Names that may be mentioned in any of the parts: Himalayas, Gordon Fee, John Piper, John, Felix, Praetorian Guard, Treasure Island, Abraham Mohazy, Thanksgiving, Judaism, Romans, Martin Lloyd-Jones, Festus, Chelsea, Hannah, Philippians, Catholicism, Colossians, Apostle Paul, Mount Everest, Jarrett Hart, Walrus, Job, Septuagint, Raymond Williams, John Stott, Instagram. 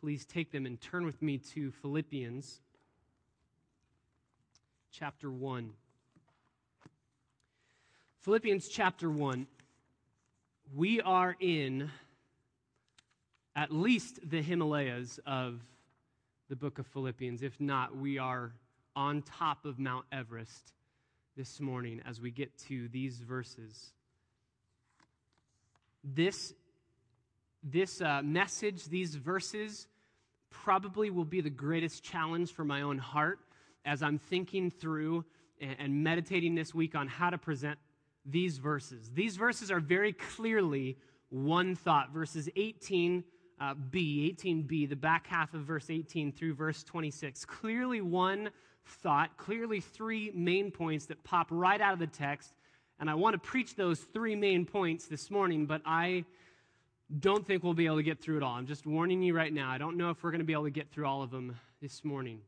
please take them and turn with me to Philippians chapter 1. Philippians chapter 1. We are in at least the Himalayas of the book of Philippians. If not, we are on top of Mount Everest this morning as we get to these verses. This message, these verses, probably will be the greatest challenge for my own heart as I'm thinking through and meditating this week on how to present these verses. These verses are very clearly one thought. Verses 18b, the back half of verse 18 through verse 26. Clearly one thought, clearly three main points that pop right out of the text. And I want to preach those three main points this morning, but I don't think we'll be able to get through it all. I'm just warning you right now. I don't know if we're going to be able to get through all of them this morning.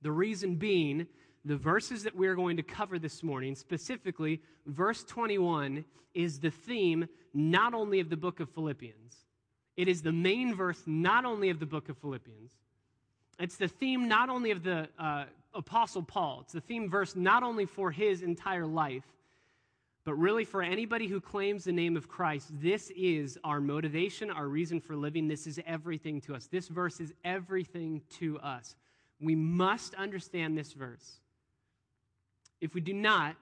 The reason being, the verses that we're going to cover this morning, specifically verse 21, is the theme not only of the book of Philippians. It is the main verse not only of the book of Philippians. It's the theme not only of the Apostle Paul. It's the theme verse not only for his entire life, but really for anybody who claims the name of Christ. This is our motivation, our reason for living. This is everything to us. This verse is everything to us. We must understand this verse. If we do not,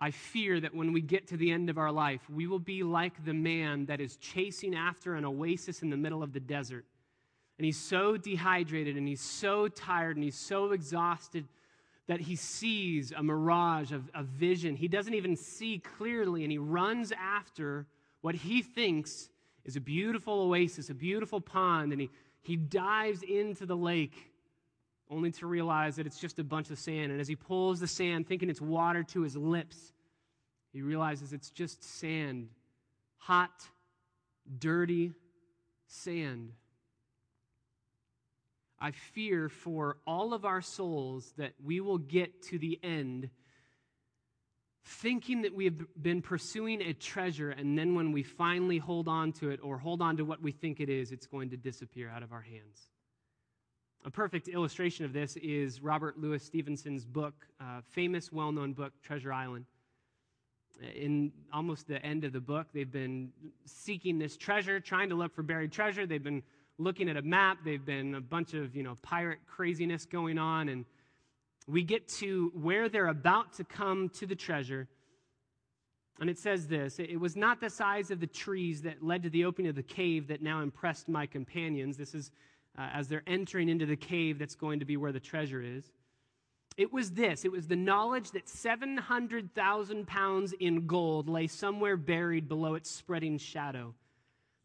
I fear that when we get to the end of our life, we will be like the man that is chasing after an oasis in the middle of the desert. And he's so dehydrated, and he's so tired, and he's so exhausted that he sees a mirage, a vision. He doesn't even see clearly, and he runs after what he thinks is a beautiful oasis, a beautiful pond, and he dives into the lake, only to realize that it's just a bunch of sand. And as he pulls the sand, thinking it's water to his lips, he realizes it's just sand, hot, dirty sand. I fear for all of our souls that we will get to the end thinking that we have been pursuing a treasure, and then when we finally hold on to it or hold on to what we think it is, it's going to disappear out of our hands. A perfect illustration of this is Robert Louis Stevenson's book, famous, well-known book, Treasure Island. In almost the end of the book, they've been seeking this treasure, trying to look for buried treasure. They've been looking at a map. They've been a bunch of, pirate craziness going on. And we get to where they're about to come to the treasure. And it says this: "It was not the size of the trees that led to the opening of the cave that now impressed my companions." This is as they're entering into the cave that's going to be where the treasure is. "It was this. It was the knowledge that 700,000 pounds in gold lay somewhere buried below its spreading shadow.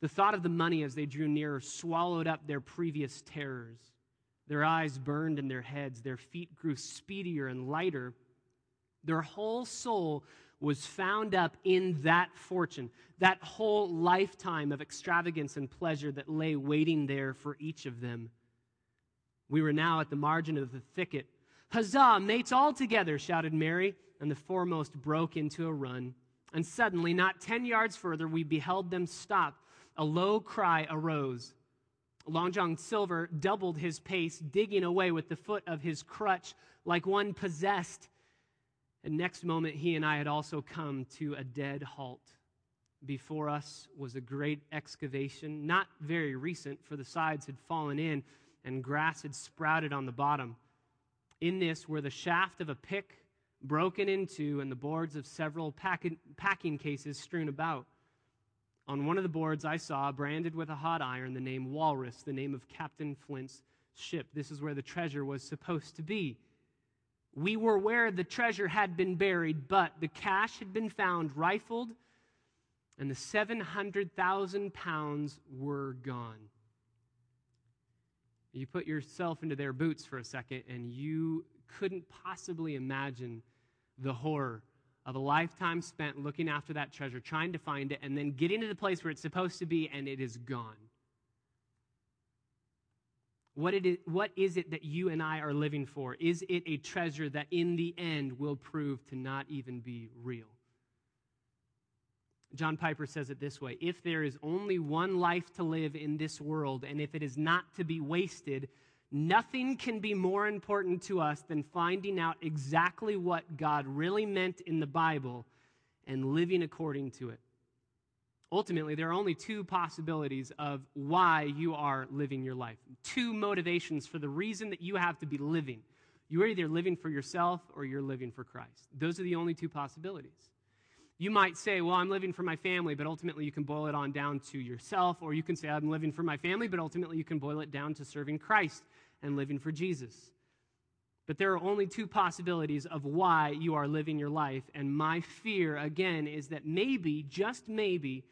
The thought of the money as they drew nearer swallowed up their previous terrors. Their eyes burned in their heads. Their feet grew speedier and lighter. Their whole soul was found up in that fortune," that whole lifetime of extravagance and pleasure that lay waiting there for each of them. "We were now at the margin of the thicket. 'Huzzah, mates, all together!' shouted Mary, and the foremost broke into a run. And suddenly, not 10 yards further, we beheld them stop. A low cry arose. Long John Silver doubled his pace, digging away with the foot of his crutch like one possessed. And next moment, he and I had also come to a dead halt. Before us was a great excavation, not very recent, for the sides had fallen in and grass had sprouted on the bottom. In this were the shaft of a pick broken into and the boards of several packing cases strewn about. On one of the boards I saw, branded with a hot iron, the name Walrus, the name of Captain Flint's ship. This is where the treasure was supposed to be. We were where the treasure had been buried, but the cache had been found rifled, and the 700,000 pounds were gone." You put yourself into their boots for a second, and you couldn't possibly imagine the horror of a lifetime spent looking after that treasure, trying to find it, and then getting to the place where it's supposed to be, and it is gone. What is it that you and I are living for? Is it a treasure that in the end will prove to not even be real? John Piper says it this way: if there is only one life to live in this world, and if it is not to be wasted, nothing can be more important to us than finding out exactly what God really meant in the Bible and living according to it. Ultimately, there are only two possibilities of why you are living your life, two motivations for the reason that you have to be living. You are either living for yourself or you're living for Christ. Those are the only two possibilities. You might say, well, I'm living for my family, but ultimately you can boil it on down to yourself. Or you can say, I'm living for my family, but ultimately you can boil it down to serving Christ and living for Jesus. But there are only two possibilities of why you are living your life. And my fear, again, is that maybe, just maybe,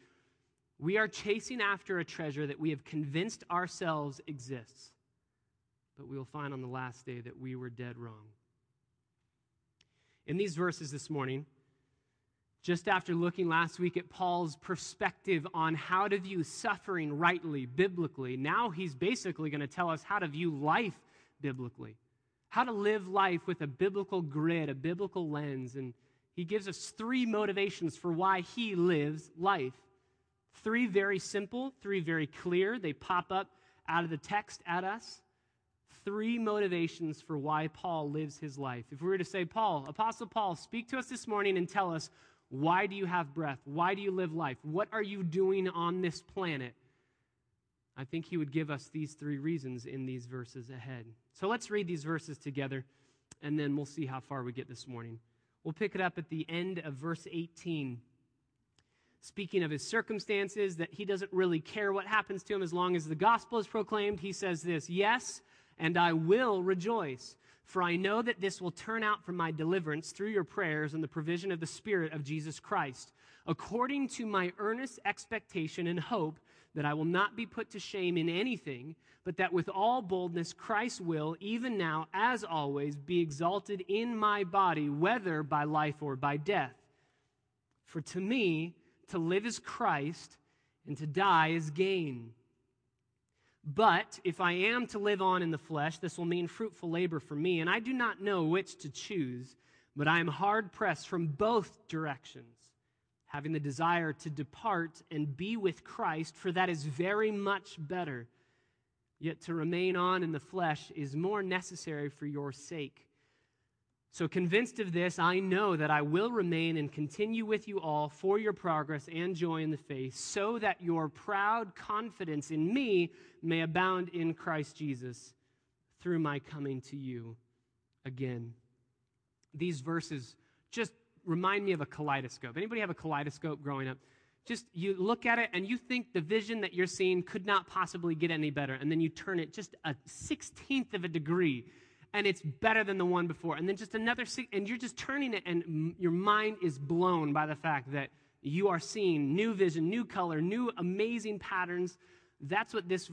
we are chasing after a treasure that we have convinced ourselves exists. But we will find on the last day that we were dead wrong. In these verses this morning, just after looking last week at Paul's perspective on how to view suffering rightly, biblically, now he's basically going to tell us how to view life biblically, how to live life with a biblical grid, a biblical lens. And he gives us three motivations for why he lives life. Three very simple, three very clear. They pop up out of the text at us. Three motivations for why Paul lives his life. If we were to say, Paul, Apostle Paul, speak to us this morning and tell us, why do you have breath? Why do you live life? What are you doing on this planet? I think he would give us these three reasons in these verses ahead. So let's read these verses together, and then we'll see how far we get this morning. We'll pick it up at the end of verse 18. Speaking of his circumstances, that he doesn't really care what happens to him as long as the gospel is proclaimed, he says this, yes, and I will rejoice. For I know that this will turn out for my deliverance through your prayers and the provision of the Spirit of Jesus Christ, according to my earnest expectation and hope that I will not be put to shame in anything, but that with all boldness Christ will, even now, as always, be exalted in my body, whether by life or by death. For to me, to live is Christ, and to die is gain. But if I am to live on in the flesh, this will mean fruitful labor for me, and I do not know which to choose, but I am hard-pressed from both directions, having the desire to depart and be with Christ, for that is very much better. Yet to remain on in the flesh is more necessary for your sake. So convinced of this, I know that I will remain and continue with you all for your progress and joy in the faith, so that your proud confidence in me may abound in Christ Jesus through my coming to you again. These verses just remind me of a kaleidoscope. Anybody have a kaleidoscope growing up? Just you look at it and you think the vision that you're seeing could not possibly get any better, and then you turn it just a 16th of a degree, and it's better than the one before. And then just another, and you're just turning it, and your mind is blown by the fact that you are seeing new vision, new color, new amazing patterns. That's what these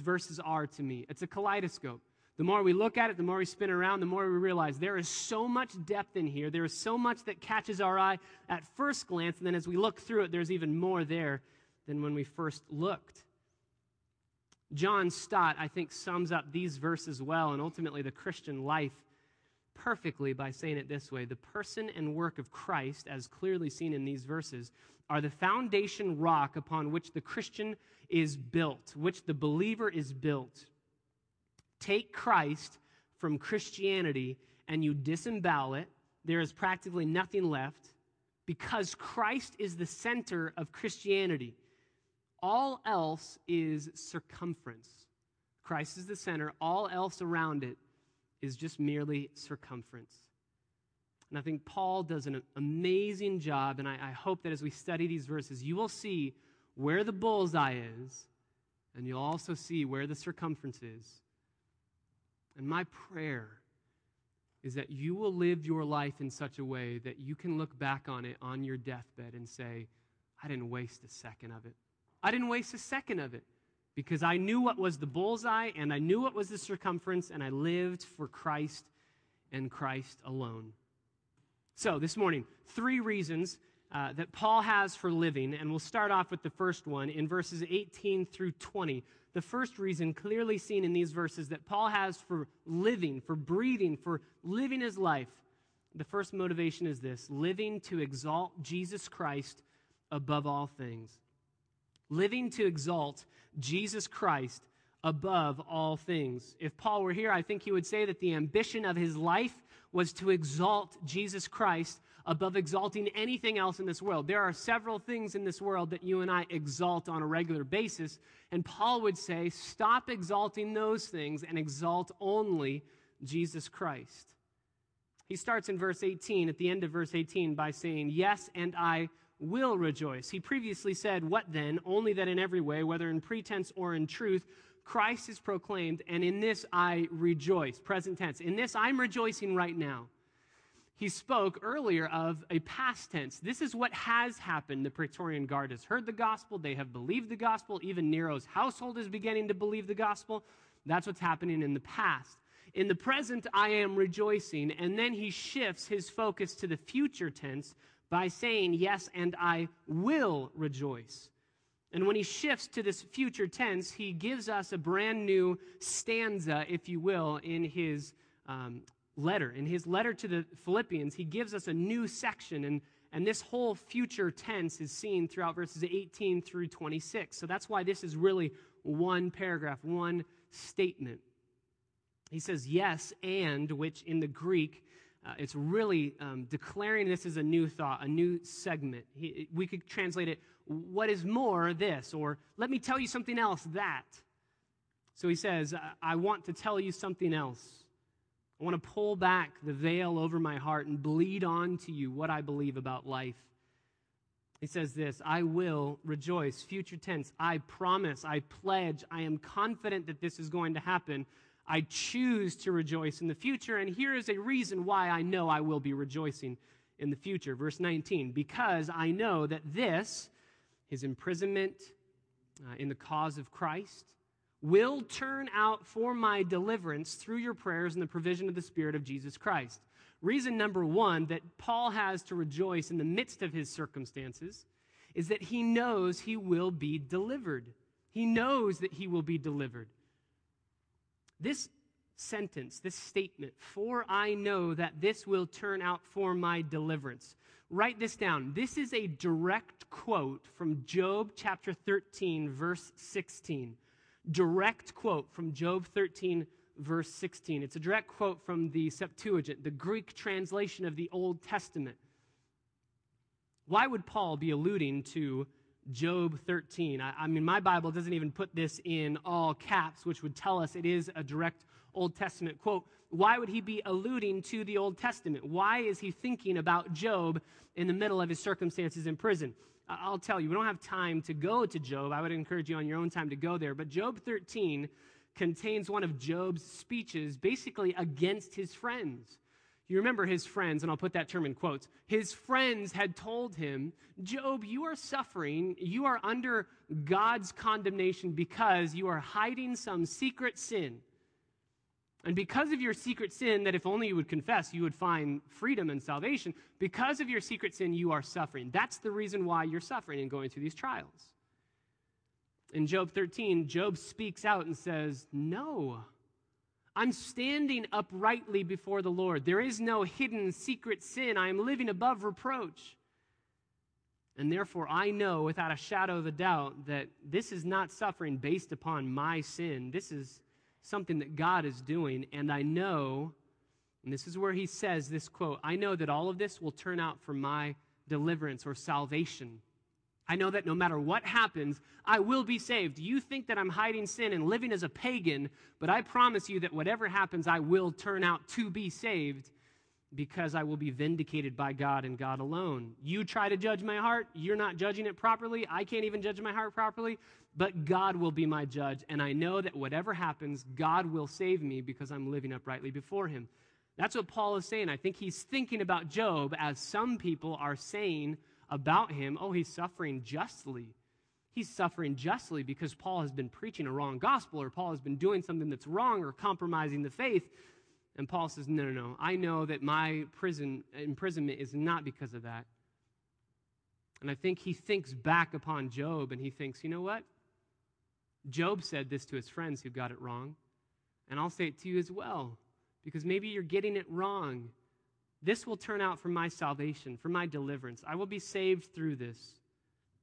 verses are to me. It's a kaleidoscope. The more we look at it, the more we spin around, the more we realize there is so much depth in here. There is so much that catches our eye at first glance, and then as we look through it, there's even more there than when we first looked. John Stott, I think, sums up these verses well and ultimately the Christian life perfectly by saying it this way: the person and work of Christ, as clearly seen in these verses, are the foundation rock upon which the Christian is built, which the believer is built. Take Christ from Christianity and you disembowel it. There is practically nothing left, because Christ is the center of Christianity. All else is circumference. Christ is the center. All else around it is just merely circumference. And I think Paul does an amazing job, and I hope that as we study these verses, you will see where the bullseye is, and you'll also see where the circumference is. And my prayer is that you will live your life in such a way that you can look back on it on your deathbed and say, I didn't waste a second of it. I didn't waste a second of it, because I knew what was the bullseye and I knew what was the circumference, and I lived for Christ and Christ alone. So this morning, three reasons that Paul has for living, and we'll start off with the first one in verses 18 through 20. The first reason clearly seen in these verses that Paul has for living, for breathing, for living his life, the first motivation is this: living to exalt Jesus Christ above all things. Living to exalt Jesus Christ above all things. If Paul were here, I think he would say that the ambition of his life was to exalt Jesus Christ above exalting anything else in this world. There are several things in this world that you and I exalt on a regular basis, and Paul would say, stop exalting those things and exalt only Jesus Christ. He starts in verse 18, at the end of verse 18, by saying, yes, and I will rejoice. He previously said, what then? Only that in every way, whether in pretense or in truth, Christ is proclaimed, and in this I rejoice. Present tense. In this I'm rejoicing right now. He spoke earlier of a past tense. This is what has happened. The Praetorian Guard has heard the gospel. They have believed the gospel. Even Nero's household is beginning to believe the gospel. That's what's happening in the past. In the present, I am rejoicing. And then he shifts his focus to the future tense by saying, yes, and I will rejoice. And when he shifts to this future tense, he gives us a brand new stanza, if you will, in his letter. In his letter to the Philippians, he gives us a new section, and this whole future tense is seen throughout verses 18 through 26. So that's why this is really one paragraph, one statement. He says, yes, and, which in the Greek, it's really declaring this is a new thought, a new segment. We could translate it, what is more, this, or let me tell you something else, that. So he says, I want to tell you something else. I want to pull back the veil over my heart and bleed on to you what I believe about life. He says this, I will rejoice, future tense, I promise, I pledge, I am confident that this is going to happen. I choose to rejoice in the future, and here is a reason why I know I will be rejoicing in the future. Verse 19, because I know that this, his imprisonment in the cause of Christ, will turn out for my deliverance through your prayers and the provision of the Spirit of Jesus Christ. Reason number one that Paul has to rejoice in the midst of his circumstances is that he knows he will be delivered. He knows that he will be delivered. This sentence, this statement, for I know that this will turn out for my deliverance. Write this down. This is a direct quote from Job chapter 13, verse 16. Direct quote from Job 13, verse 16. It's a direct quote from the Septuagint, the Greek translation of the Old Testament. Why would Paul be alluding to Job 13? I mean, my Bible doesn't even put this in all caps, which would tell us it is a direct Old Testament quote. Why would he be alluding to the Old Testament? Why is he thinking about Job in the middle of his circumstances in prison? I'll tell you, we don't have time to go to Job. I would encourage you on your own time to go there. But Job 13 contains one of Job's speeches basically against his friends. You remember his friends, and I'll put that term in quotes. His friends had told him, Job, you are suffering. You are under God's condemnation because you are hiding some secret sin. And because of your secret sin, that if only you would confess, you would find freedom and salvation. Because of your secret sin, you are suffering. That's the reason why you're suffering and going through these trials. In Job 13, Job speaks out and says, no, I'm standing uprightly before the Lord. There is no hidden secret sin. I am living above reproach. And therefore, I know without a shadow of a doubt that this is not suffering based upon my sin. This is something that God is doing. And I know, and this is where he says this quote, I know that all of this will turn out for my deliverance or salvation. I know that no matter what happens, I will be saved. You think that I'm hiding sin and living as a pagan, but I promise you that whatever happens, I will turn out to be saved because I will be vindicated by God and God alone. You try to judge my heart. You're not judging it properly. I can't even judge my heart properly, but God will be my judge. And I know that whatever happens, God will save me because I'm living uprightly before him. That's what Paul is saying. I think he's thinking about Job as some people are saying about him, oh, he's suffering justly. He's suffering justly because Paul has been preaching a wrong gospel, or Paul has been doing something that's wrong or compromising the faith. And Paul says, no. I know that my imprisonment is not because of that. And I think he thinks back upon Job, and he thinks, you know what? Job said this to his friends who got it wrong, and I'll say it to you as well, because maybe you're getting it wrong. This will turn out for my salvation, for my deliverance. I will be saved through this.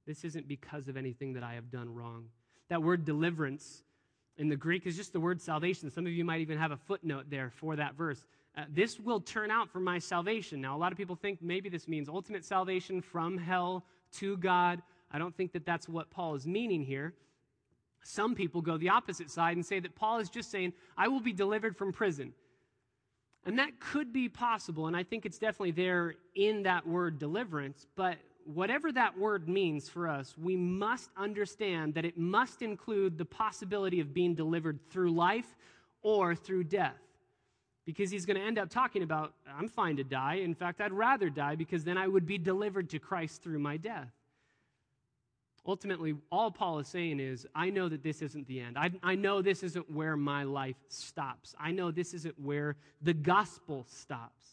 This isn't because of anything that I have done wrong. That word deliverance in the Greek is just the word salvation. Some of you might even have a footnote there for that verse. This will turn out for my salvation. Now, a lot of people think maybe this means ultimate salvation from hell to God. I don't think that that's what Paul is meaning here. Some people go the opposite side and say that Paul is just saying, I will be delivered from prison. And that could be possible, and I think it's definitely there in that word deliverance, but whatever that word means for us, we must understand that it must include the possibility of being delivered through life or through death. Because he's going to end up talking about, I'm fine to die. In fact, I'd rather die because then I would be delivered to Christ through my death. Ultimately, all Paul is saying is, I know that this isn't the end. I know this isn't where my life stops. I know this isn't where the gospel stops.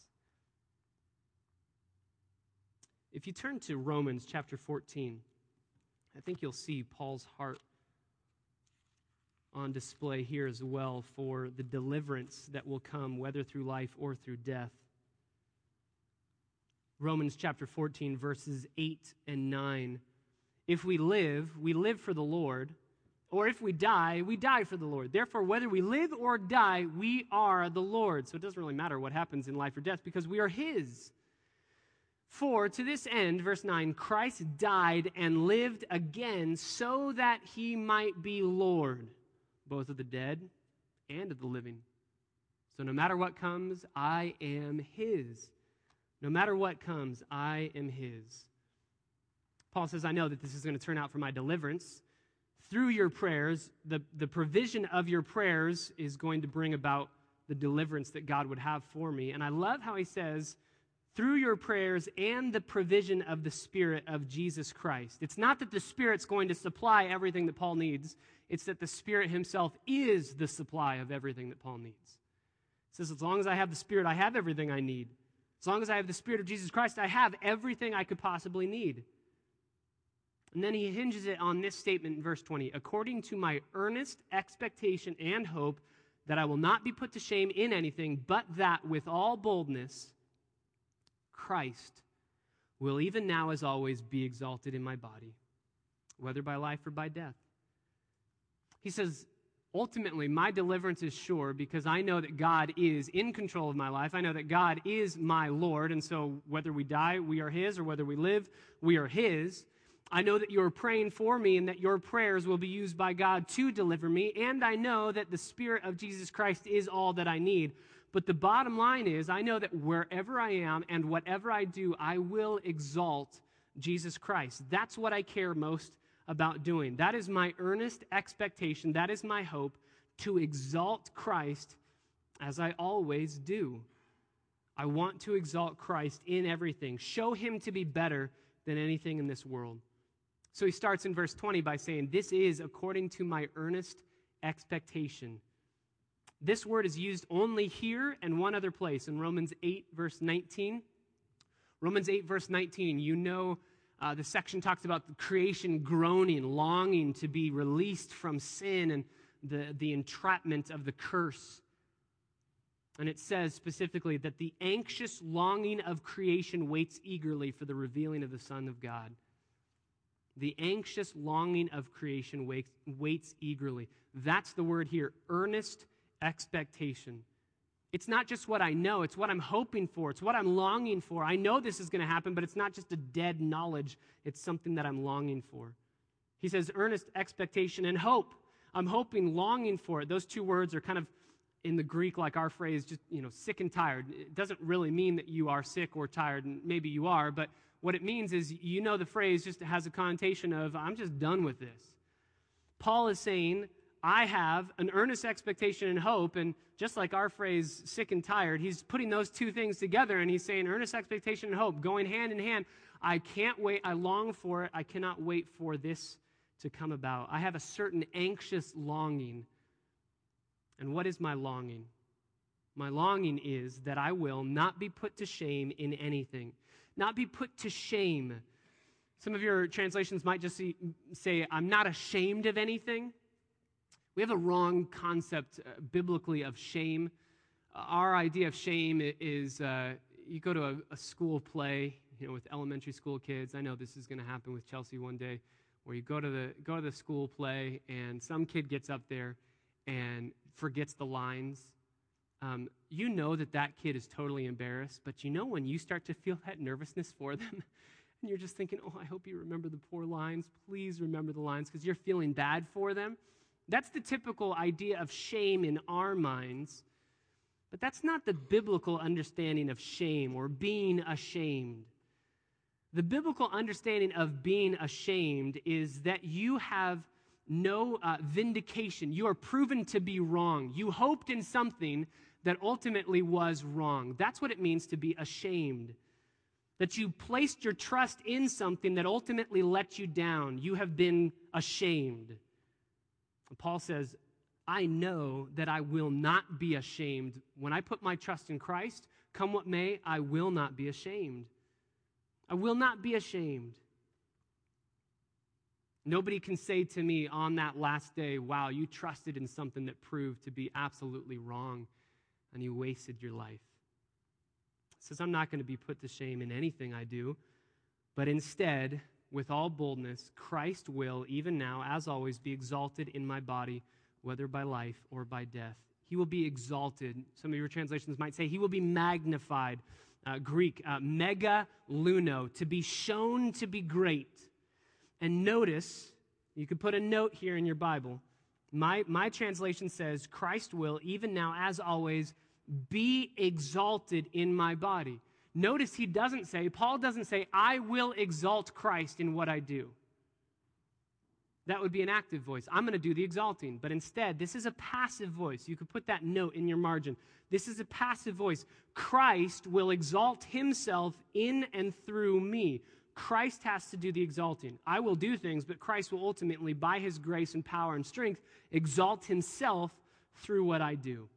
If you turn to Romans chapter 14, I think you'll see Paul's heart on display here as well for the deliverance that will come, whether through life or through death. Romans chapter 14, verses 8 and 9. If we live for the Lord, or if we die for the Lord. Therefore, whether we live or die, we are the Lord. So it doesn't really matter what happens in life or death because we are His. For to this end, verse 9, Christ died and lived again so that He might be Lord, both of the dead and of the living. So no matter what comes, I am His. No matter what comes, I am His. Paul says, I know that this is going to turn out for my deliverance. Through your prayers, the provision of your prayers is going to bring about the deliverance that God would have for me. And I love how he says, through your prayers and the provision of the Spirit of Jesus Christ. It's not that the Spirit's going to supply everything that Paul needs. It's that the Spirit himself is the supply of everything that Paul needs. He says, as long as I have the Spirit, I have everything I need. As long as I have the Spirit of Jesus Christ, I have everything I could possibly need. And then he hinges it on this statement in verse 20. According to my earnest expectation and hope that I will not be put to shame in anything, but that with all boldness, Christ will even now as always be exalted in my body, whether by life or by death. He says, ultimately, my deliverance is sure because I know that God is in control of my life. I know that God is my Lord, and so whether we die, we are His, or whether we live, we are His. I know that you're praying for me and that your prayers will be used by God to deliver me. And I know that the Spirit of Jesus Christ is all that I need. But the bottom line is, I know that wherever I am and whatever I do, I will exalt Jesus Christ. That's what I care most about doing. That is my earnest expectation. That is my hope, to exalt Christ as I always do. I want to exalt Christ in everything. Show Him to be better than anything in this world. So he starts in verse 20 by saying, this is according to my earnest expectation. This word is used only here and one other place, in Romans 8, verse 19. Romans 8, verse 19, you know the section talks about the creation groaning, longing to be released from sin and the entrapment of the curse. And it says specifically that the anxious longing of creation waits eagerly for the revealing of the Son of God. The anxious longing of creation waits eagerly. That's the word here, earnest expectation. It's not just what I know, it's what I'm hoping for, it's what I'm longing for. I know this is going to happen, but it's not just a dead knowledge, it's something that I'm longing for. He says earnest expectation and hope. I'm hoping, longing for it. Those two words are kind of in the Greek, like our phrase, just, sick and tired. It doesn't really mean that you are sick or tired, and maybe you are, but what it means is, the phrase just has a connotation of, I'm just done with this. Paul is saying, I have an earnest expectation and hope, and just like our phrase, sick and tired, he's putting those two things together, and he's saying, earnest expectation and hope, going hand in hand. I can't wait, I long for it, I cannot wait for this to come about. I have a certain anxious longing. And what is my longing? My longing is that I will not be put to shame in anything. Not be put to shame. Some of your translations might just say, I'm not ashamed of anything. We have a wrong concept biblically of shame. Our idea of shame is you go to a school play, you know, with elementary school kids. I know this is going to happen with Chelsea one day, where you go to the school play, and some kid gets up there and forgets the lines. You know that kid is totally embarrassed, but you know when you start to feel that nervousness for them, and you're just thinking, oh, I hope you remember the poor lines. Please remember the lines, because you're feeling bad for them. That's the typical idea of shame in our minds, but that's not the biblical understanding of shame or being ashamed. The biblical understanding of being ashamed is that you have no vindication. You are proven to be wrong. You hoped in something that ultimately was wrong. That's what it means to be ashamed, that you placed your trust in something that ultimately let you down. You have been ashamed. Paul says, I know that I will not be ashamed. When I put my trust in Christ, come what may, I will not be ashamed. I will not be ashamed. Nobody can say to me on that last day, wow, you trusted in something that proved to be absolutely wrong, and you wasted your life. He says, I'm not going to be put to shame in anything I do, but instead, with all boldness, Christ will, even now, as always, be exalted in my body, whether by life or by death. He will be exalted. Some of your translations might say he will be magnified. Greek, megaluno, to be shown to be great. And notice, you could put a note here in your Bible. My translation says, Christ will, even now, as always, be exalted in my body. Notice Paul doesn't say, I will exalt Christ in what I do. That would be an active voice. I'm going to do the exalting. But instead, this is a passive voice. You could put that note in your margin. This is a passive voice. Christ will exalt himself in and through me. Christ has to do the exalting. I will do things, but Christ will ultimately, by his grace and power and strength, exalt himself through what I do.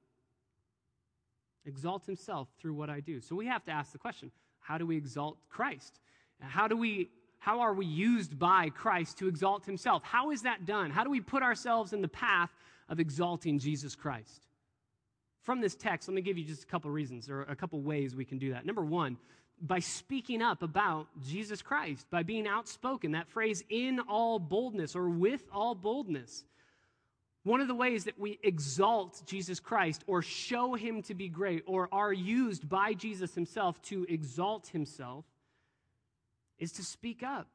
Exalt himself through what I do. So we have to ask the question, how do we exalt Christ? How are we used by Christ to exalt himself? How is that done? How do we put ourselves in the path of exalting Jesus Christ? From this text, let me give you just a couple reasons or a couple ways we can do that. Number one, by speaking up about Jesus Christ, by being outspoken, that phrase in all boldness or with all boldness. One of the ways that we exalt Jesus Christ or show him to be great or are used by Jesus himself to exalt himself is to speak up,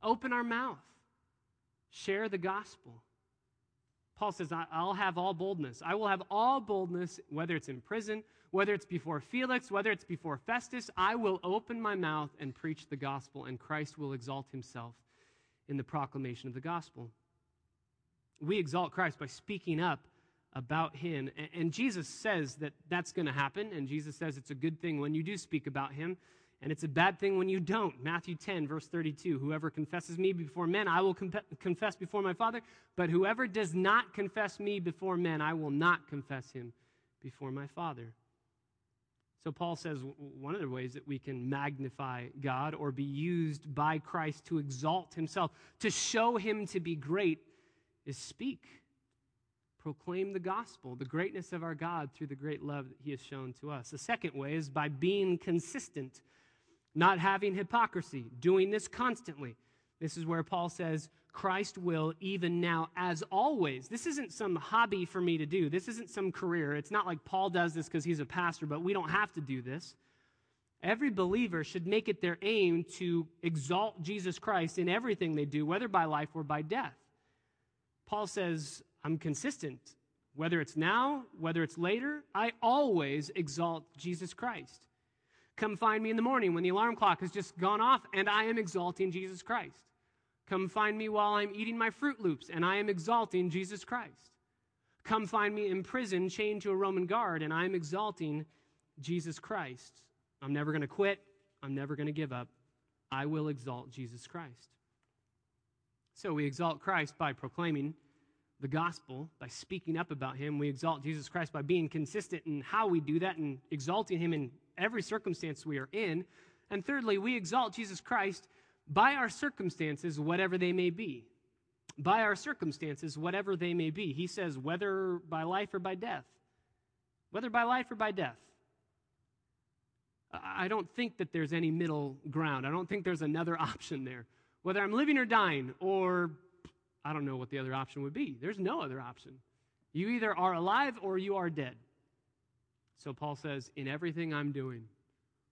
open our mouth, share the gospel. Paul says, I'll have all boldness. I will have all boldness, whether it's in prison, whether it's before Felix, whether it's before Festus. I will open my mouth and preach the gospel, and Christ will exalt himself in the proclamation of the gospel. We exalt Christ by speaking up about him. And Jesus says that that's going to happen. And Jesus says it's a good thing when you do speak about him. And it's a bad thing when you don't. Matthew 10, verse 32, whoever confesses me before men, I will confess before my Father. But whoever does not confess me before men, I will not confess him before my Father. So Paul says one of the ways that we can magnify God or be used by Christ to exalt himself, to show him to be great, is speak, proclaim the gospel, the greatness of our God through the great love that he has shown to us. The second way is by being consistent, not having hypocrisy, doing this constantly. This is where Paul says, Christ will even now as always. This isn't some hobby for me to do. This isn't some career. It's not like Paul does this because he's a pastor, but we don't have to do this. Every believer should make it their aim to exalt Jesus Christ in everything they do, whether by life or by death. Paul says, I'm consistent. Whether it's now, whether it's later, I always exalt Jesus Christ. Come find me in the morning when the alarm clock has just gone off and I am exalting Jesus Christ. Come find me while I'm eating my Fruit Loops and I am exalting Jesus Christ. Come find me in prison chained to a Roman guard and I am exalting Jesus Christ. I'm never going to quit. I'm never going to give up. I will exalt Jesus Christ. So we exalt Christ by proclaiming the gospel, by speaking up about him. We exalt Jesus Christ by being consistent in how we do that and exalting him in every circumstance we are in. And thirdly, we exalt Jesus Christ by our circumstances, whatever they may be. By our circumstances, whatever they may be. He says, whether by life or by death. Whether by life or by death. I don't think that there's any middle ground. I don't think there's another option there. Whether I'm living or dying, or I don't know what the other option would be. There's no other option. You either are alive or you are dead. So Paul says, in everything I'm doing,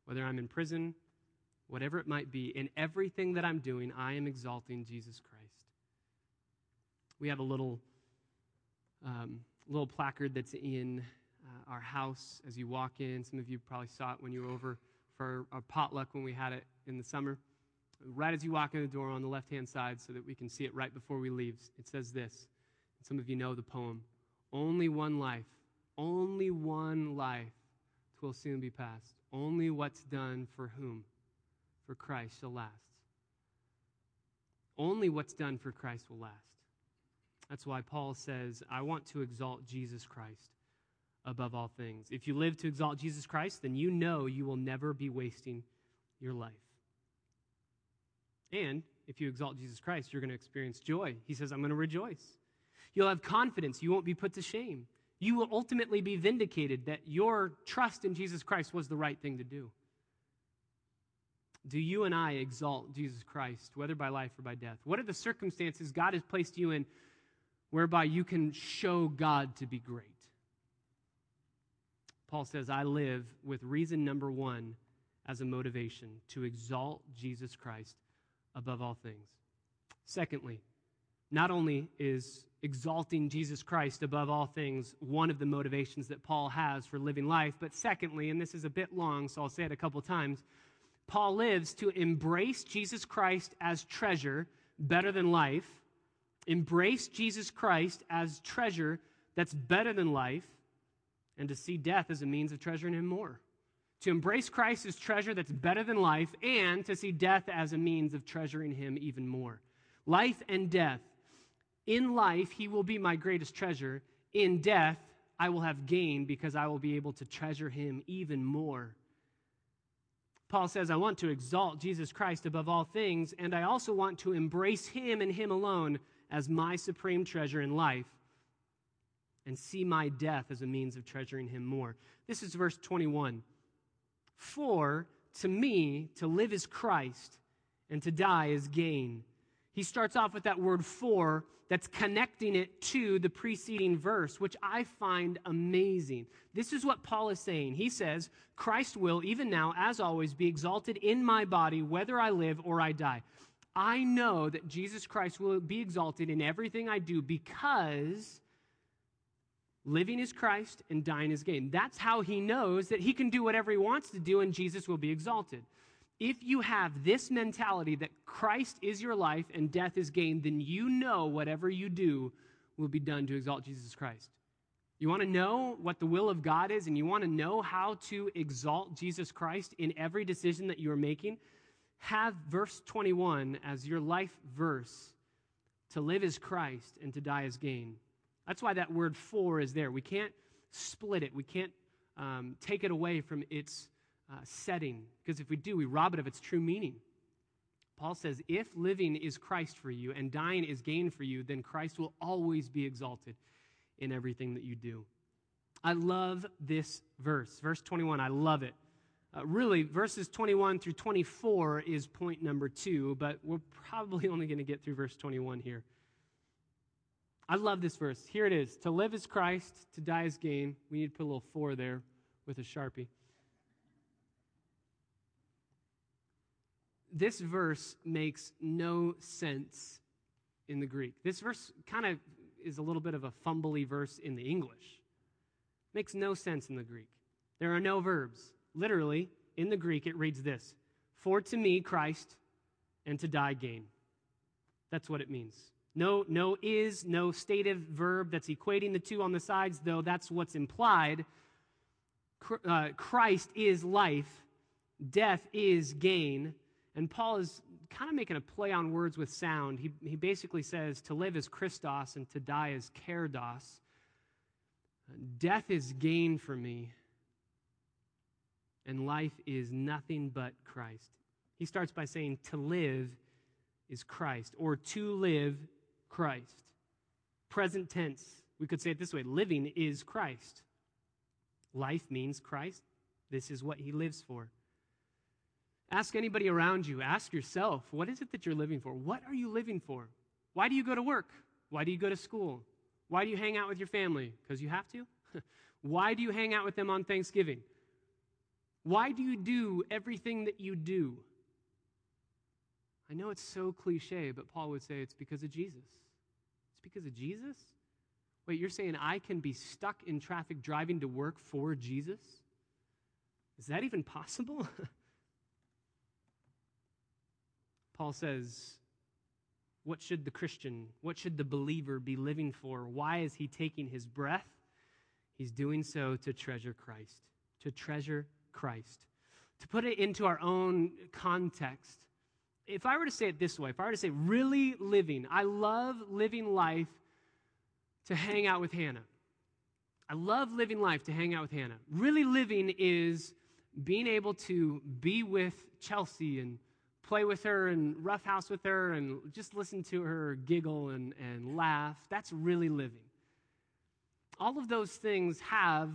whether I'm in prison, whatever it might be, in everything that I'm doing, I am exalting Jesus Christ. We have a little placard that's in our house as you walk in. Some of you probably saw it when you were over for our potluck when we had it in the summer. Right as you walk in the door on the left-hand side so that we can see it right before we leave, it says this. And some of you know the poem. Only one life, 'twill soon be past. Only what's done for whom? For Christ shall last. Only what's done for Christ will last. That's why Paul says, I want to exalt Jesus Christ above all things. If you live to exalt Jesus Christ, then you know you will never be wasting your life. And if you exalt Jesus Christ, you're going to experience joy. He says, I'm going to rejoice. You'll have confidence. You won't be put to shame. You will ultimately be vindicated that your trust in Jesus Christ was the right thing to do. Do you and I exalt Jesus Christ, whether by life or by death? What are the circumstances God has placed you in whereby you can show God to be great? Paul says, I live with reason number one as a motivation to exalt Jesus Christ above all things. Secondly, not only is exalting Jesus Christ above all things one of the motivations that Paul has for living life, but secondly, and this is a bit long, so I'll say it a couple times, Paul lives to embrace Jesus Christ as treasure better than life, embrace Jesus Christ as treasure that's better than life, and to see death as a means of treasuring him more. To embrace Christ as treasure that's better than life, and to see death as a means of treasuring him even more. Life and death. In life, he will be my greatest treasure. In death, I will have gain because I will be able to treasure him even more. Paul says, I want to exalt Jesus Christ above all things, and I also want to embrace him and him alone as my supreme treasure in life, and see my death as a means of treasuring him more. This is verse 21. For to me, to live is Christ, and to die is gain. He starts off with that word for, that's connecting it to the preceding verse, which I find amazing. This is what Paul is saying. He says, Christ will, even now, as always, be exalted in my body, whether I live or I die. I know that Jesus Christ will be exalted in everything I do because living is Christ and dying is gain. That's how he knows that he can do whatever he wants to do and Jesus will be exalted. If you have this mentality that Christ is your life and death is gain, then you know whatever you do will be done to exalt Jesus Christ. You want to know what the will of God is and you want to know how to exalt Jesus Christ in every decision that you are making? Have verse 21 as your life verse. To live is Christ and to die is gain. That's why that word for is there. We can't split it. We can't take it away from its setting. Because if we do, we rob it of its true meaning. Paul says, if living is Christ for you and dying is gain for you, then Christ will always be exalted in everything that you do. I love this verse. Verse 21, I love it. Really, verses 21 through 24 is point number two, but we're probably only going to get through verse 21 here. I love this verse. Here it is. To live is Christ, to die is gain. We need to put a little four there with a Sharpie. This verse makes no sense in the Greek. This verse kind of is a little bit of a fumbly verse in the English. Makes no sense in the Greek. There are no verbs. Literally, in the Greek, it reads this. For to me, Christ, and to die, gain. That's what it means. No is, no stative verb that's equating the two on the sides, though that's what's implied. Christ is life, death is gain, and Paul is kind of making a play on words with sound. He basically says to live is Christos and to die is Kerdos. Death is gain for me, and life is nothing but Christ. He starts by saying to live is Christ, or to live Christ. Present tense. We could say it this way. Living is Christ. Life means Christ. This is what he lives for. Ask anybody around you. Ask yourself, what is it that you're living for? What are you living for? Why do you go to work? Why do you go to school? Why do you hang out with your family? Because you have to? Why do you hang out with them on Thanksgiving? Why do you do everything that you do? I know it's so cliche, but Paul would say it's because of Jesus. It's because of Jesus? Wait, you're saying I can be stuck in traffic driving to work for Jesus? Is that even possible? Paul says, what should the Christian, what should the believer be living for? Why is he taking his breath? He's doing so to treasure Christ, to treasure Christ. To put it into our own context, if I were to say it this way, if I were to say really living, I love living life to hang out with Hannah. I love living life to hang out with Hannah. Really living is being able to be with Chelsea and play with her and roughhouse with her and just listen to her giggle and laugh. That's really living. All of those things have,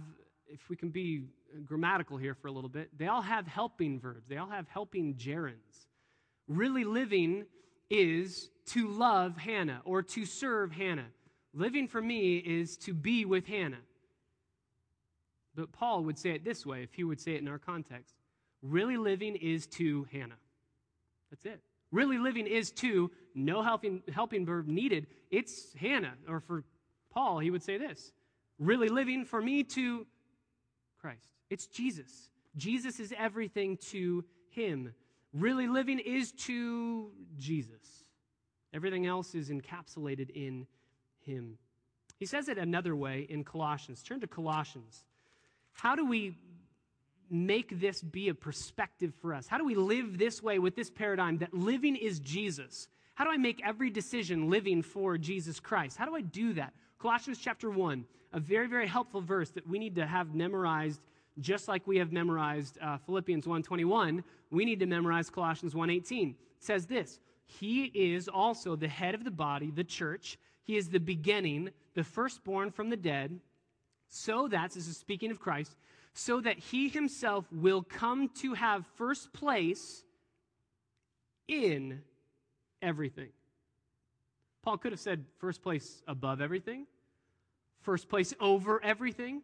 if we can be grammatical here for a little bit, they all have helping verbs. They all have helping gerunds. Really living is to love Hannah or to serve Hannah. Living for me is to be with Hannah. But Paul would say it this way, if he would say it in our context. Really living is to Hannah. That's it. Really living is to, no helping verb needed, it's Hannah. Or for Paul, he would say this. Really living for me to Christ. It's Jesus. Jesus is everything to him. Really living is to Jesus. Everything else is encapsulated in him. He says it another way in Colossians. Turn to Colossians. How do we make this be a perspective for us? How do we live this way with this paradigm that living is Jesus? How do I make every decision living for Jesus Christ? How do I do that? Colossians chapter 1, a very, very helpful verse that we need to have memorized just like we have memorized Philippians 1:21. We need to memorize Colossians 1:18. It says this, he is also the head of the body, the church. He is the beginning, the firstborn from the dead, so that, this is speaking of Christ, so that he himself will come to have first place in everything. Paul could have said first place above everything, first place over everything.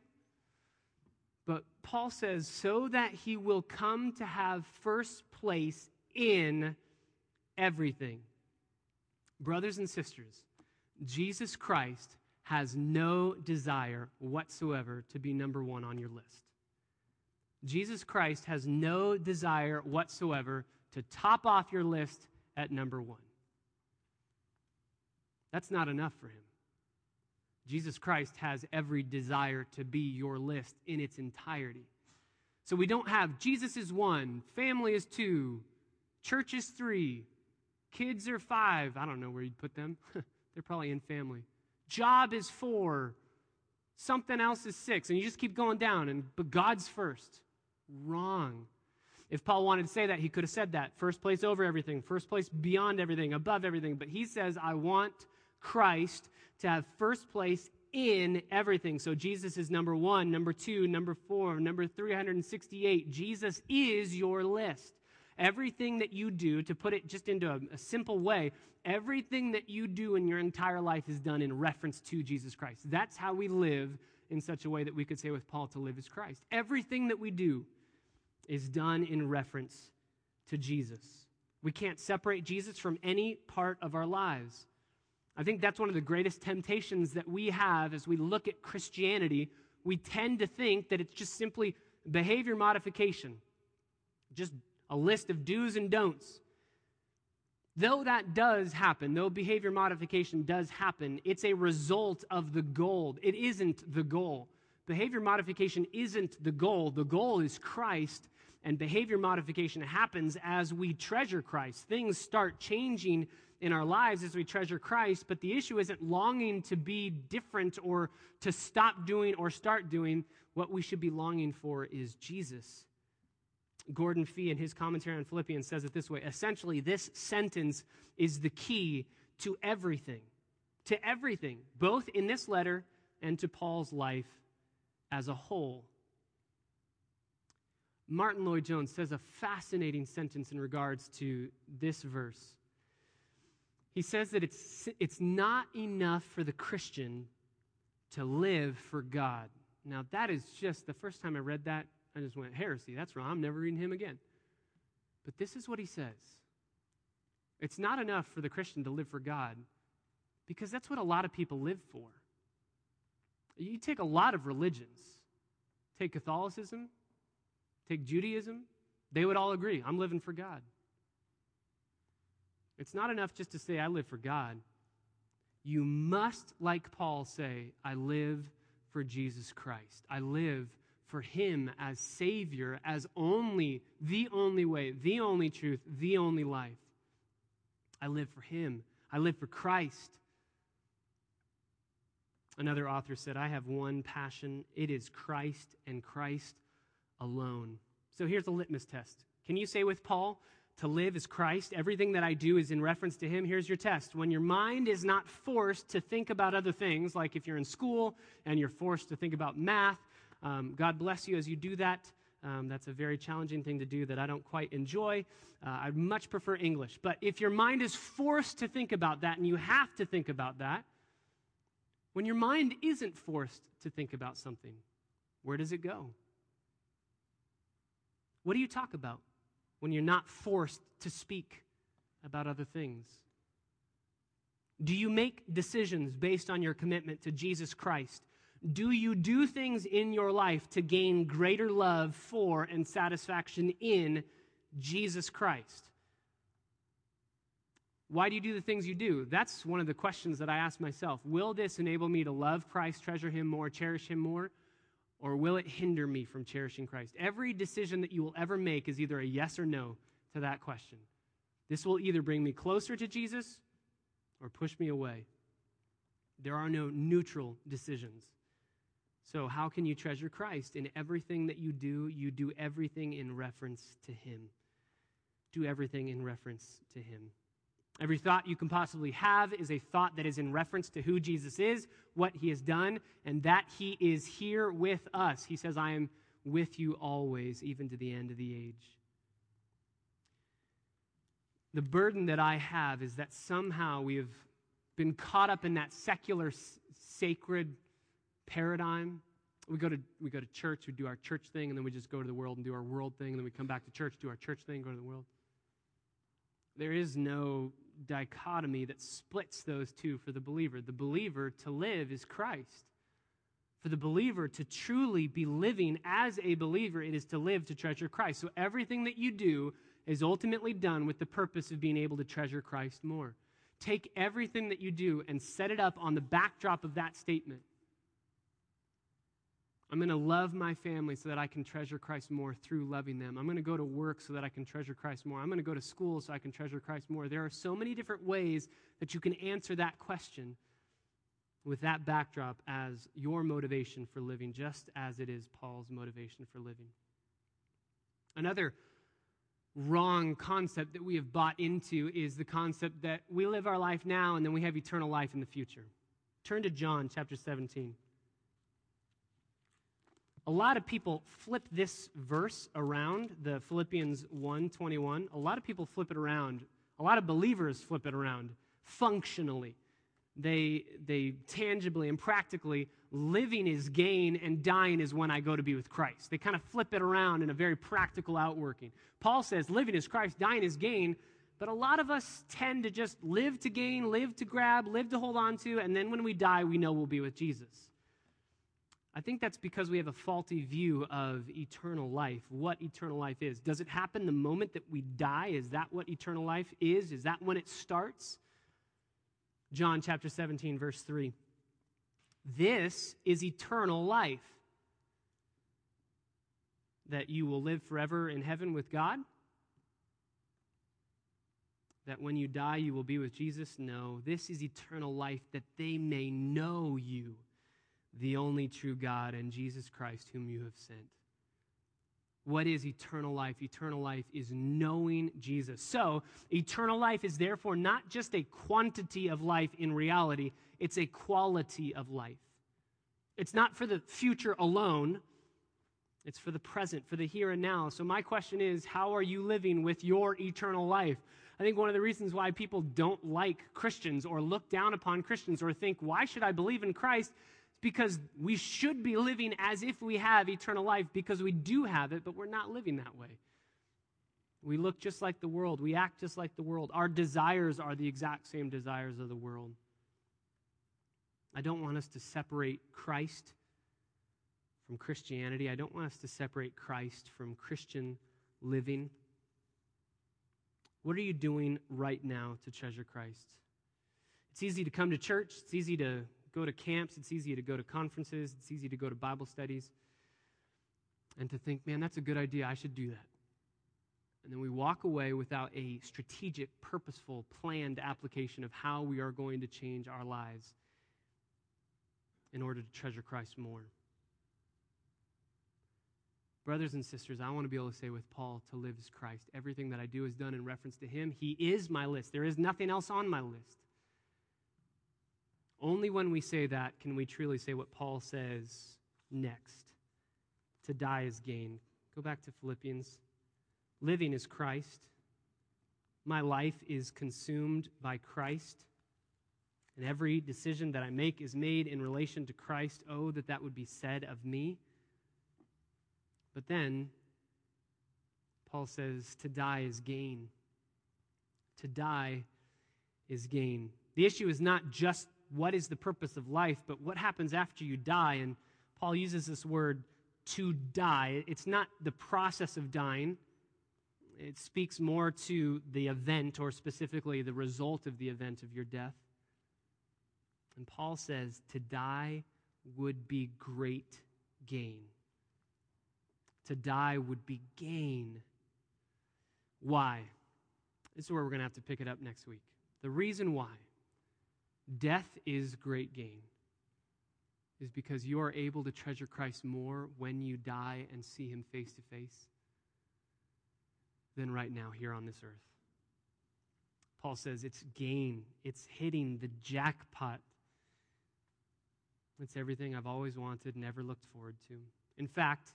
But Paul says, so that he will come to have first place in everything. Brothers and sisters, Jesus Christ has no desire whatsoever to be number one on your list. Jesus Christ has no desire whatsoever to top off your list at number one. That's not enough for him. Jesus Christ has every desire to be your list in its entirety. So we don't have Jesus is one, family is two, church is three, kids are five. I don't know where you'd put them. They're probably in family. Job is four. Something else is six, and you just keep going down, but God's first. Wrong. If Paul wanted to say that, he could have said that. First place over everything, first place beyond everything, above everything. But he says, I want Christ to have first place in everything. So Jesus is number one, number two, number four, number 368. Jesus is your list. Everything that you do, to put it just into a simple way, everything that you do in your entire life is done in reference to Jesus Christ. That's how we live in such a way that we could say with Paul, to live is Christ. Everything that we do is done in reference to Jesus. We can't separate Jesus from any part of our lives. I think that's one of the greatest temptations that we have as we look at Christianity. We tend to think that it's just simply behavior modification, just a list of do's and don'ts. Though that does happen, though behavior modification does happen, it's a result of the goal. It isn't the goal. Behavior modification isn't the goal. The goal is Christ, and behavior modification happens as we treasure Christ. Things start changing in our lives as we treasure Christ, but the issue isn't longing to be different or to stop doing or start doing. What we should be longing for is Jesus. Gordon Fee, in his commentary on Philippians, says it this way. Essentially, this sentence is the key to everything, both in this letter and to Paul's life as a whole. Martin Lloyd-Jones says a fascinating sentence in regards to this verse. He says that it's not enough for the Christian to live for God. Now, that is just, the first time I read that, I just went, heresy, that's wrong, I'm never reading him again. But this is what he says. It's not enough for the Christian to live for God, because that's what a lot of people live for. You take a lot of religions. Take Catholicism, take Judaism, they would all agree, I'm living for God. It's not enough just to say, I live for God. You must, like Paul, say, I live for Jesus Christ. I live for him as Savior, as only, the only way, the only truth, the only life. I live for him. I live for Christ. Another author said, I have one passion. It is Christ and Christ alone. So here's a litmus test. Can you say with Paul, to live is Christ? Everything that I do is in reference to him. Here's your test. When your mind is not forced to think about other things, like if you're in school and you're forced to think about math, God bless you as you do that. That's a very challenging thing to do that I don't quite enjoy. I much prefer English. But if your mind is forced to think about that, and you have to think about that, when your mind isn't forced to think about something, where does it go? What do you talk about when you're not forced to speak about other things? Do you make decisions based on your commitment to Jesus Christ? Do you do things in your life to gain greater love for and satisfaction in Jesus Christ? Why do you do the things you do? That's one of the questions that I ask myself. Will this enable me to love Christ, treasure him more, cherish him more? Or will it hinder me from cherishing Christ? Every decision that you will ever make is either a yes or no to that question. This will either bring me closer to Jesus or push me away. There are no neutral decisions. So how can you treasure Christ? In everything that you do everything in reference to him. Do everything in reference to him. Every thought you can possibly have is a thought that is in reference to who Jesus is, what he has done, and that he is here with us. He says, I am with you always, even to the end of the age. The burden that I have is that somehow we have been caught up in that secular, sacred paradigm. We go to church, we do our church thing, and then we just go to the world and do our world thing, and then we come back to church, do our church thing, go to the world. There is no dichotomy that splits those two for the believer. The believer to live is Christ. For the believer to truly be living as a believer, it is to live to treasure Christ. So everything that you do is ultimately done with the purpose of being able to treasure Christ more. Take everything that you do and set it up on the backdrop of that statement. I'm going to love my family so that I can treasure Christ more through loving them. I'm going to go to work so that I can treasure Christ more. I'm going to go to school so I can treasure Christ more. There are so many different ways that you can answer that question with that backdrop as your motivation for living, just as it is Paul's motivation for living. Another wrong concept that we have bought into is the concept that we live our life now and then we have eternal life in the future. Turn to John chapter 17. A lot of people flip this verse around, the Philippians 1:21. A lot of people flip it around. A lot of believers flip it around functionally. They tangibly and practically, living is gain and dying is when I go to be with Christ. They kind of flip it around in a very practical outworking. Paul says living is Christ, dying is gain, but a lot of us tend to just live to gain, live to grab, live to hold on to, and then when we die, we know we'll be with Jesus. I think that's because we have a faulty view of eternal life, what eternal life is. Does it happen the moment that we die? Is that what eternal life is? Is that when it starts? John chapter 17, verse 3. This is eternal life, that you will live forever in heaven with God? That when you die, you will be with Jesus? No, this is eternal life, that they may know you, the only true God, and Jesus Christ, whom you have sent. What is eternal life? Eternal life is knowing Jesus. So, eternal life is therefore not just a quantity of life in reality, it's a quality of life. It's not for the future alone, It's for the present, for the here and now. So my question is, how are you living with your eternal life? I think one of the reasons why people don't like Christians or look down upon Christians or think, why should I believe in Christ? It's because we should be living as if we have eternal life, because we do have it, but we're not living that way. We look just like the world. We act just like the world. Our desires are the exact same desires of the world. I don't want us to separate Christ from Christianity. I don't want us to separate Christ from Christian living. What are you doing right now to treasure Christ? It's easy to come to church. It's easy to go to camps. It's easy to go to conferences. It's easy to go to Bible studies and to think, man, that's a good idea. I should do that. And then we walk away without a strategic, purposeful, planned application of how we are going to change our lives in order to treasure Christ more. Brothers and sisters, I want to be able to say with Paul, to live is Christ. Everything that I do is done in reference to him. He is my list. There is nothing else on my list. Only when we say that can we truly say what Paul says next. To die is gain. Go back to Philippians. Living is Christ. My life is consumed by Christ. And every decision that I make is made in relation to Christ. Oh, that would be said of me. But then, Paul says, to die is gain. To die is gain. The issue is not just what is the purpose of life, but what happens after you die. And Paul uses this word, to die. It's not the process of dying. It speaks more to the event, or specifically the result of the event of your death. And Paul says, to die would be great gain. To die would be gain. Why? This is where we're going to have to pick it up next week. The reason why death is great gain is because you are able to treasure Christ more when you die and see him face to face than right now here on this earth. Paul says it's gain. It's hitting the jackpot. It's everything I've always wanted, never looked forward to. In fact,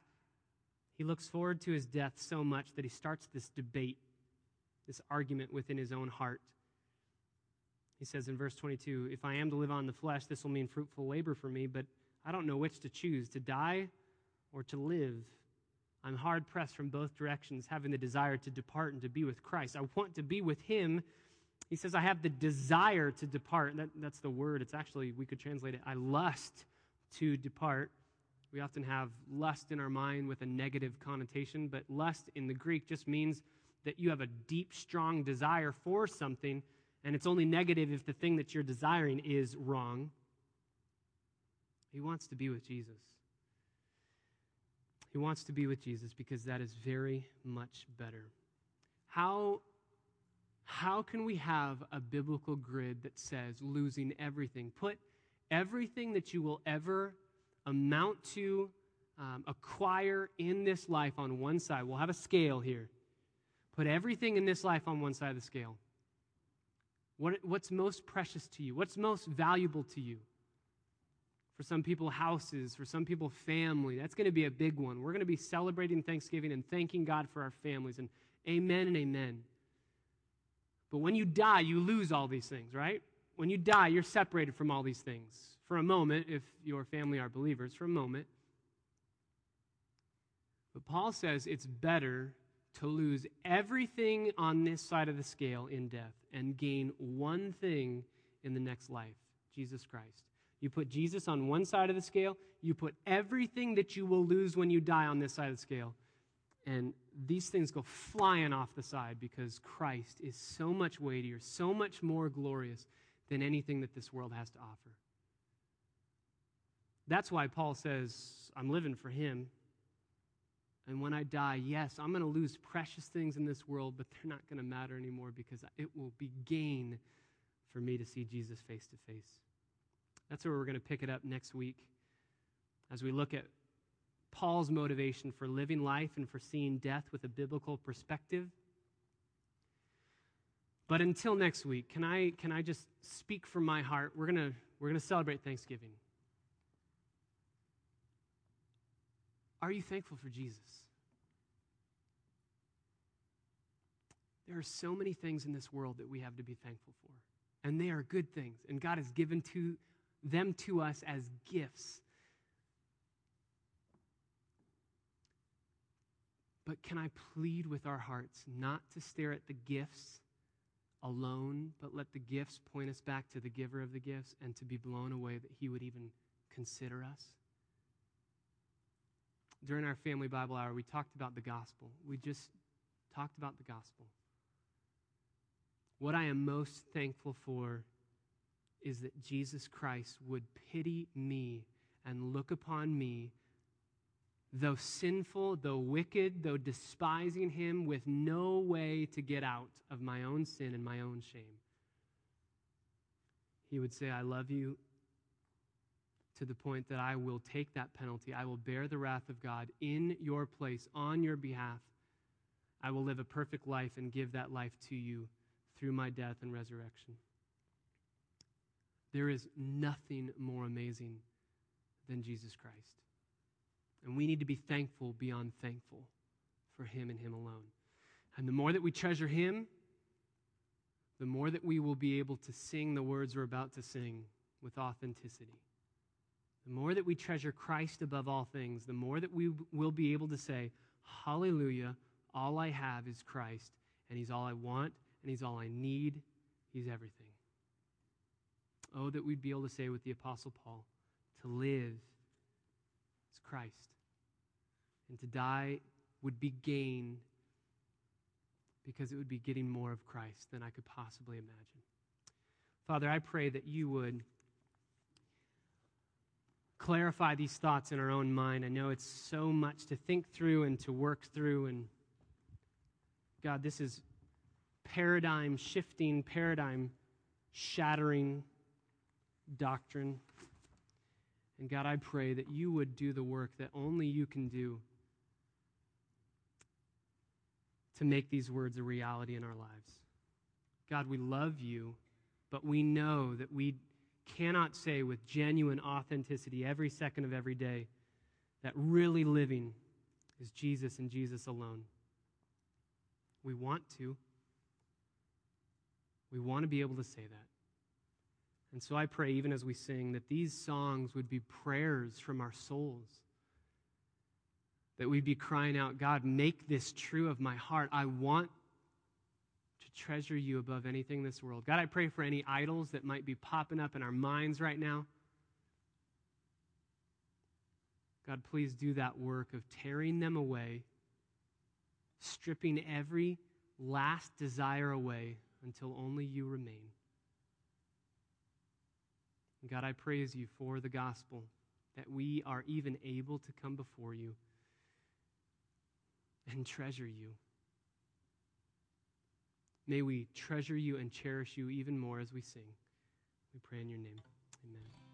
he looks forward to his death so much that he starts this debate, this argument within his own heart. He says in verse 22, if I am to live on the flesh, this will mean fruitful labor for me, but I don't know which to choose, to die or to live. I'm hard-pressed from both directions, having the desire to depart and to be with Christ. I want to be with him. He says, I have the desire to depart. That's the word. It's actually, we could translate it, I lust to depart. We often have lust in our mind with a negative connotation, but lust in the Greek just means that you have a deep, strong desire for something, and it's only negative if the thing that you're desiring is wrong. He wants to be with Jesus. He wants to be with Jesus because that is very much better. How can we have a biblical grid that says losing everything? Put everything that you will ever amount to, acquire in this life on one side. We'll have a scale here. Put everything in this life on one side of the scale. What's most precious to you? What's most valuable to you? For some people, houses. For some people, family. That's going to be a big one. We're going to be celebrating Thanksgiving and thanking God for our families. And amen and amen. But when you die, you lose all these things, right? When you die, you're separated from all these things. For a moment, if your family are believers, for a moment. But Paul says it's better to lose everything on this side of the scale in death and gain one thing in the next life, Jesus Christ. You put Jesus on one side of the scale, you put everything that you will lose when you die on this side of the scale, and these things go flying off the side because Christ is so much weightier, so much more glorious than anything that this world has to offer. That's why Paul says, I'm living for him. And when I die, yes, I'm going to lose precious things in this world, but they're not going to matter anymore because it will be gain for me to see Jesus face to face. That's where we're going to pick it up next week as we look at Paul's motivation for living life and for seeing death with a biblical perspective. But until next week, can I just speak from my heart? We're going to celebrate Thanksgiving. Are you thankful for Jesus? There are so many things in this world that we have to be thankful for, and they are good things, and God has given them to us as gifts. But can I plead with our hearts not to stare at the gifts alone, but let the gifts point us back to the giver of the gifts and to be blown away that he would even consider us? During our family Bible hour, we talked about the gospel. We just talked about the gospel. What I am most thankful for is that Jesus Christ would pity me and look upon me, though sinful, though wicked, though despising him, with no way to get out of my own sin and my own shame. He would say, I love you, to the point that I will take that penalty. I will bear the wrath of God in your place, on your behalf. I will live a perfect life and give that life to you through my death and resurrection. There is nothing more amazing than Jesus Christ. And we need to be thankful beyond thankful for him and him alone. And the more that we treasure him, the more that we will be able to sing the words we're about to sing with authenticity. The more that we treasure Christ above all things, the more that we will be able to say, hallelujah, all I have is Christ, and he's all I want, and he's all I need, he's everything. Oh, that we'd be able to say with the Apostle Paul, to live is Christ, and to die would be gain, because it would be getting more of Christ than I could possibly imagine. Father, I pray that you would clarify these thoughts in our own mind. I know it's so much to think through and to work through, and God, this is paradigm shifting, paradigm shattering doctrine. And God, I pray that you would do the work that only you can do to make these words a reality in our lives. God, we love you, but we know that we cannot say with genuine authenticity every second of every day that really living is Jesus and Jesus alone. We want to. We want to be able to say that. And so I pray, even as we sing, that these songs would be prayers from our souls, that we'd be crying out, God, make this true of my heart. I want to treasure you above anything in this world. God, I pray for any idols that might be popping up in our minds right now. God, please do that work of tearing them away, stripping every last desire away until only you remain. And God, I praise you for the gospel, that we are even able to come before you and treasure you. May we treasure you and cherish you even more as we sing. We pray in your name. Amen.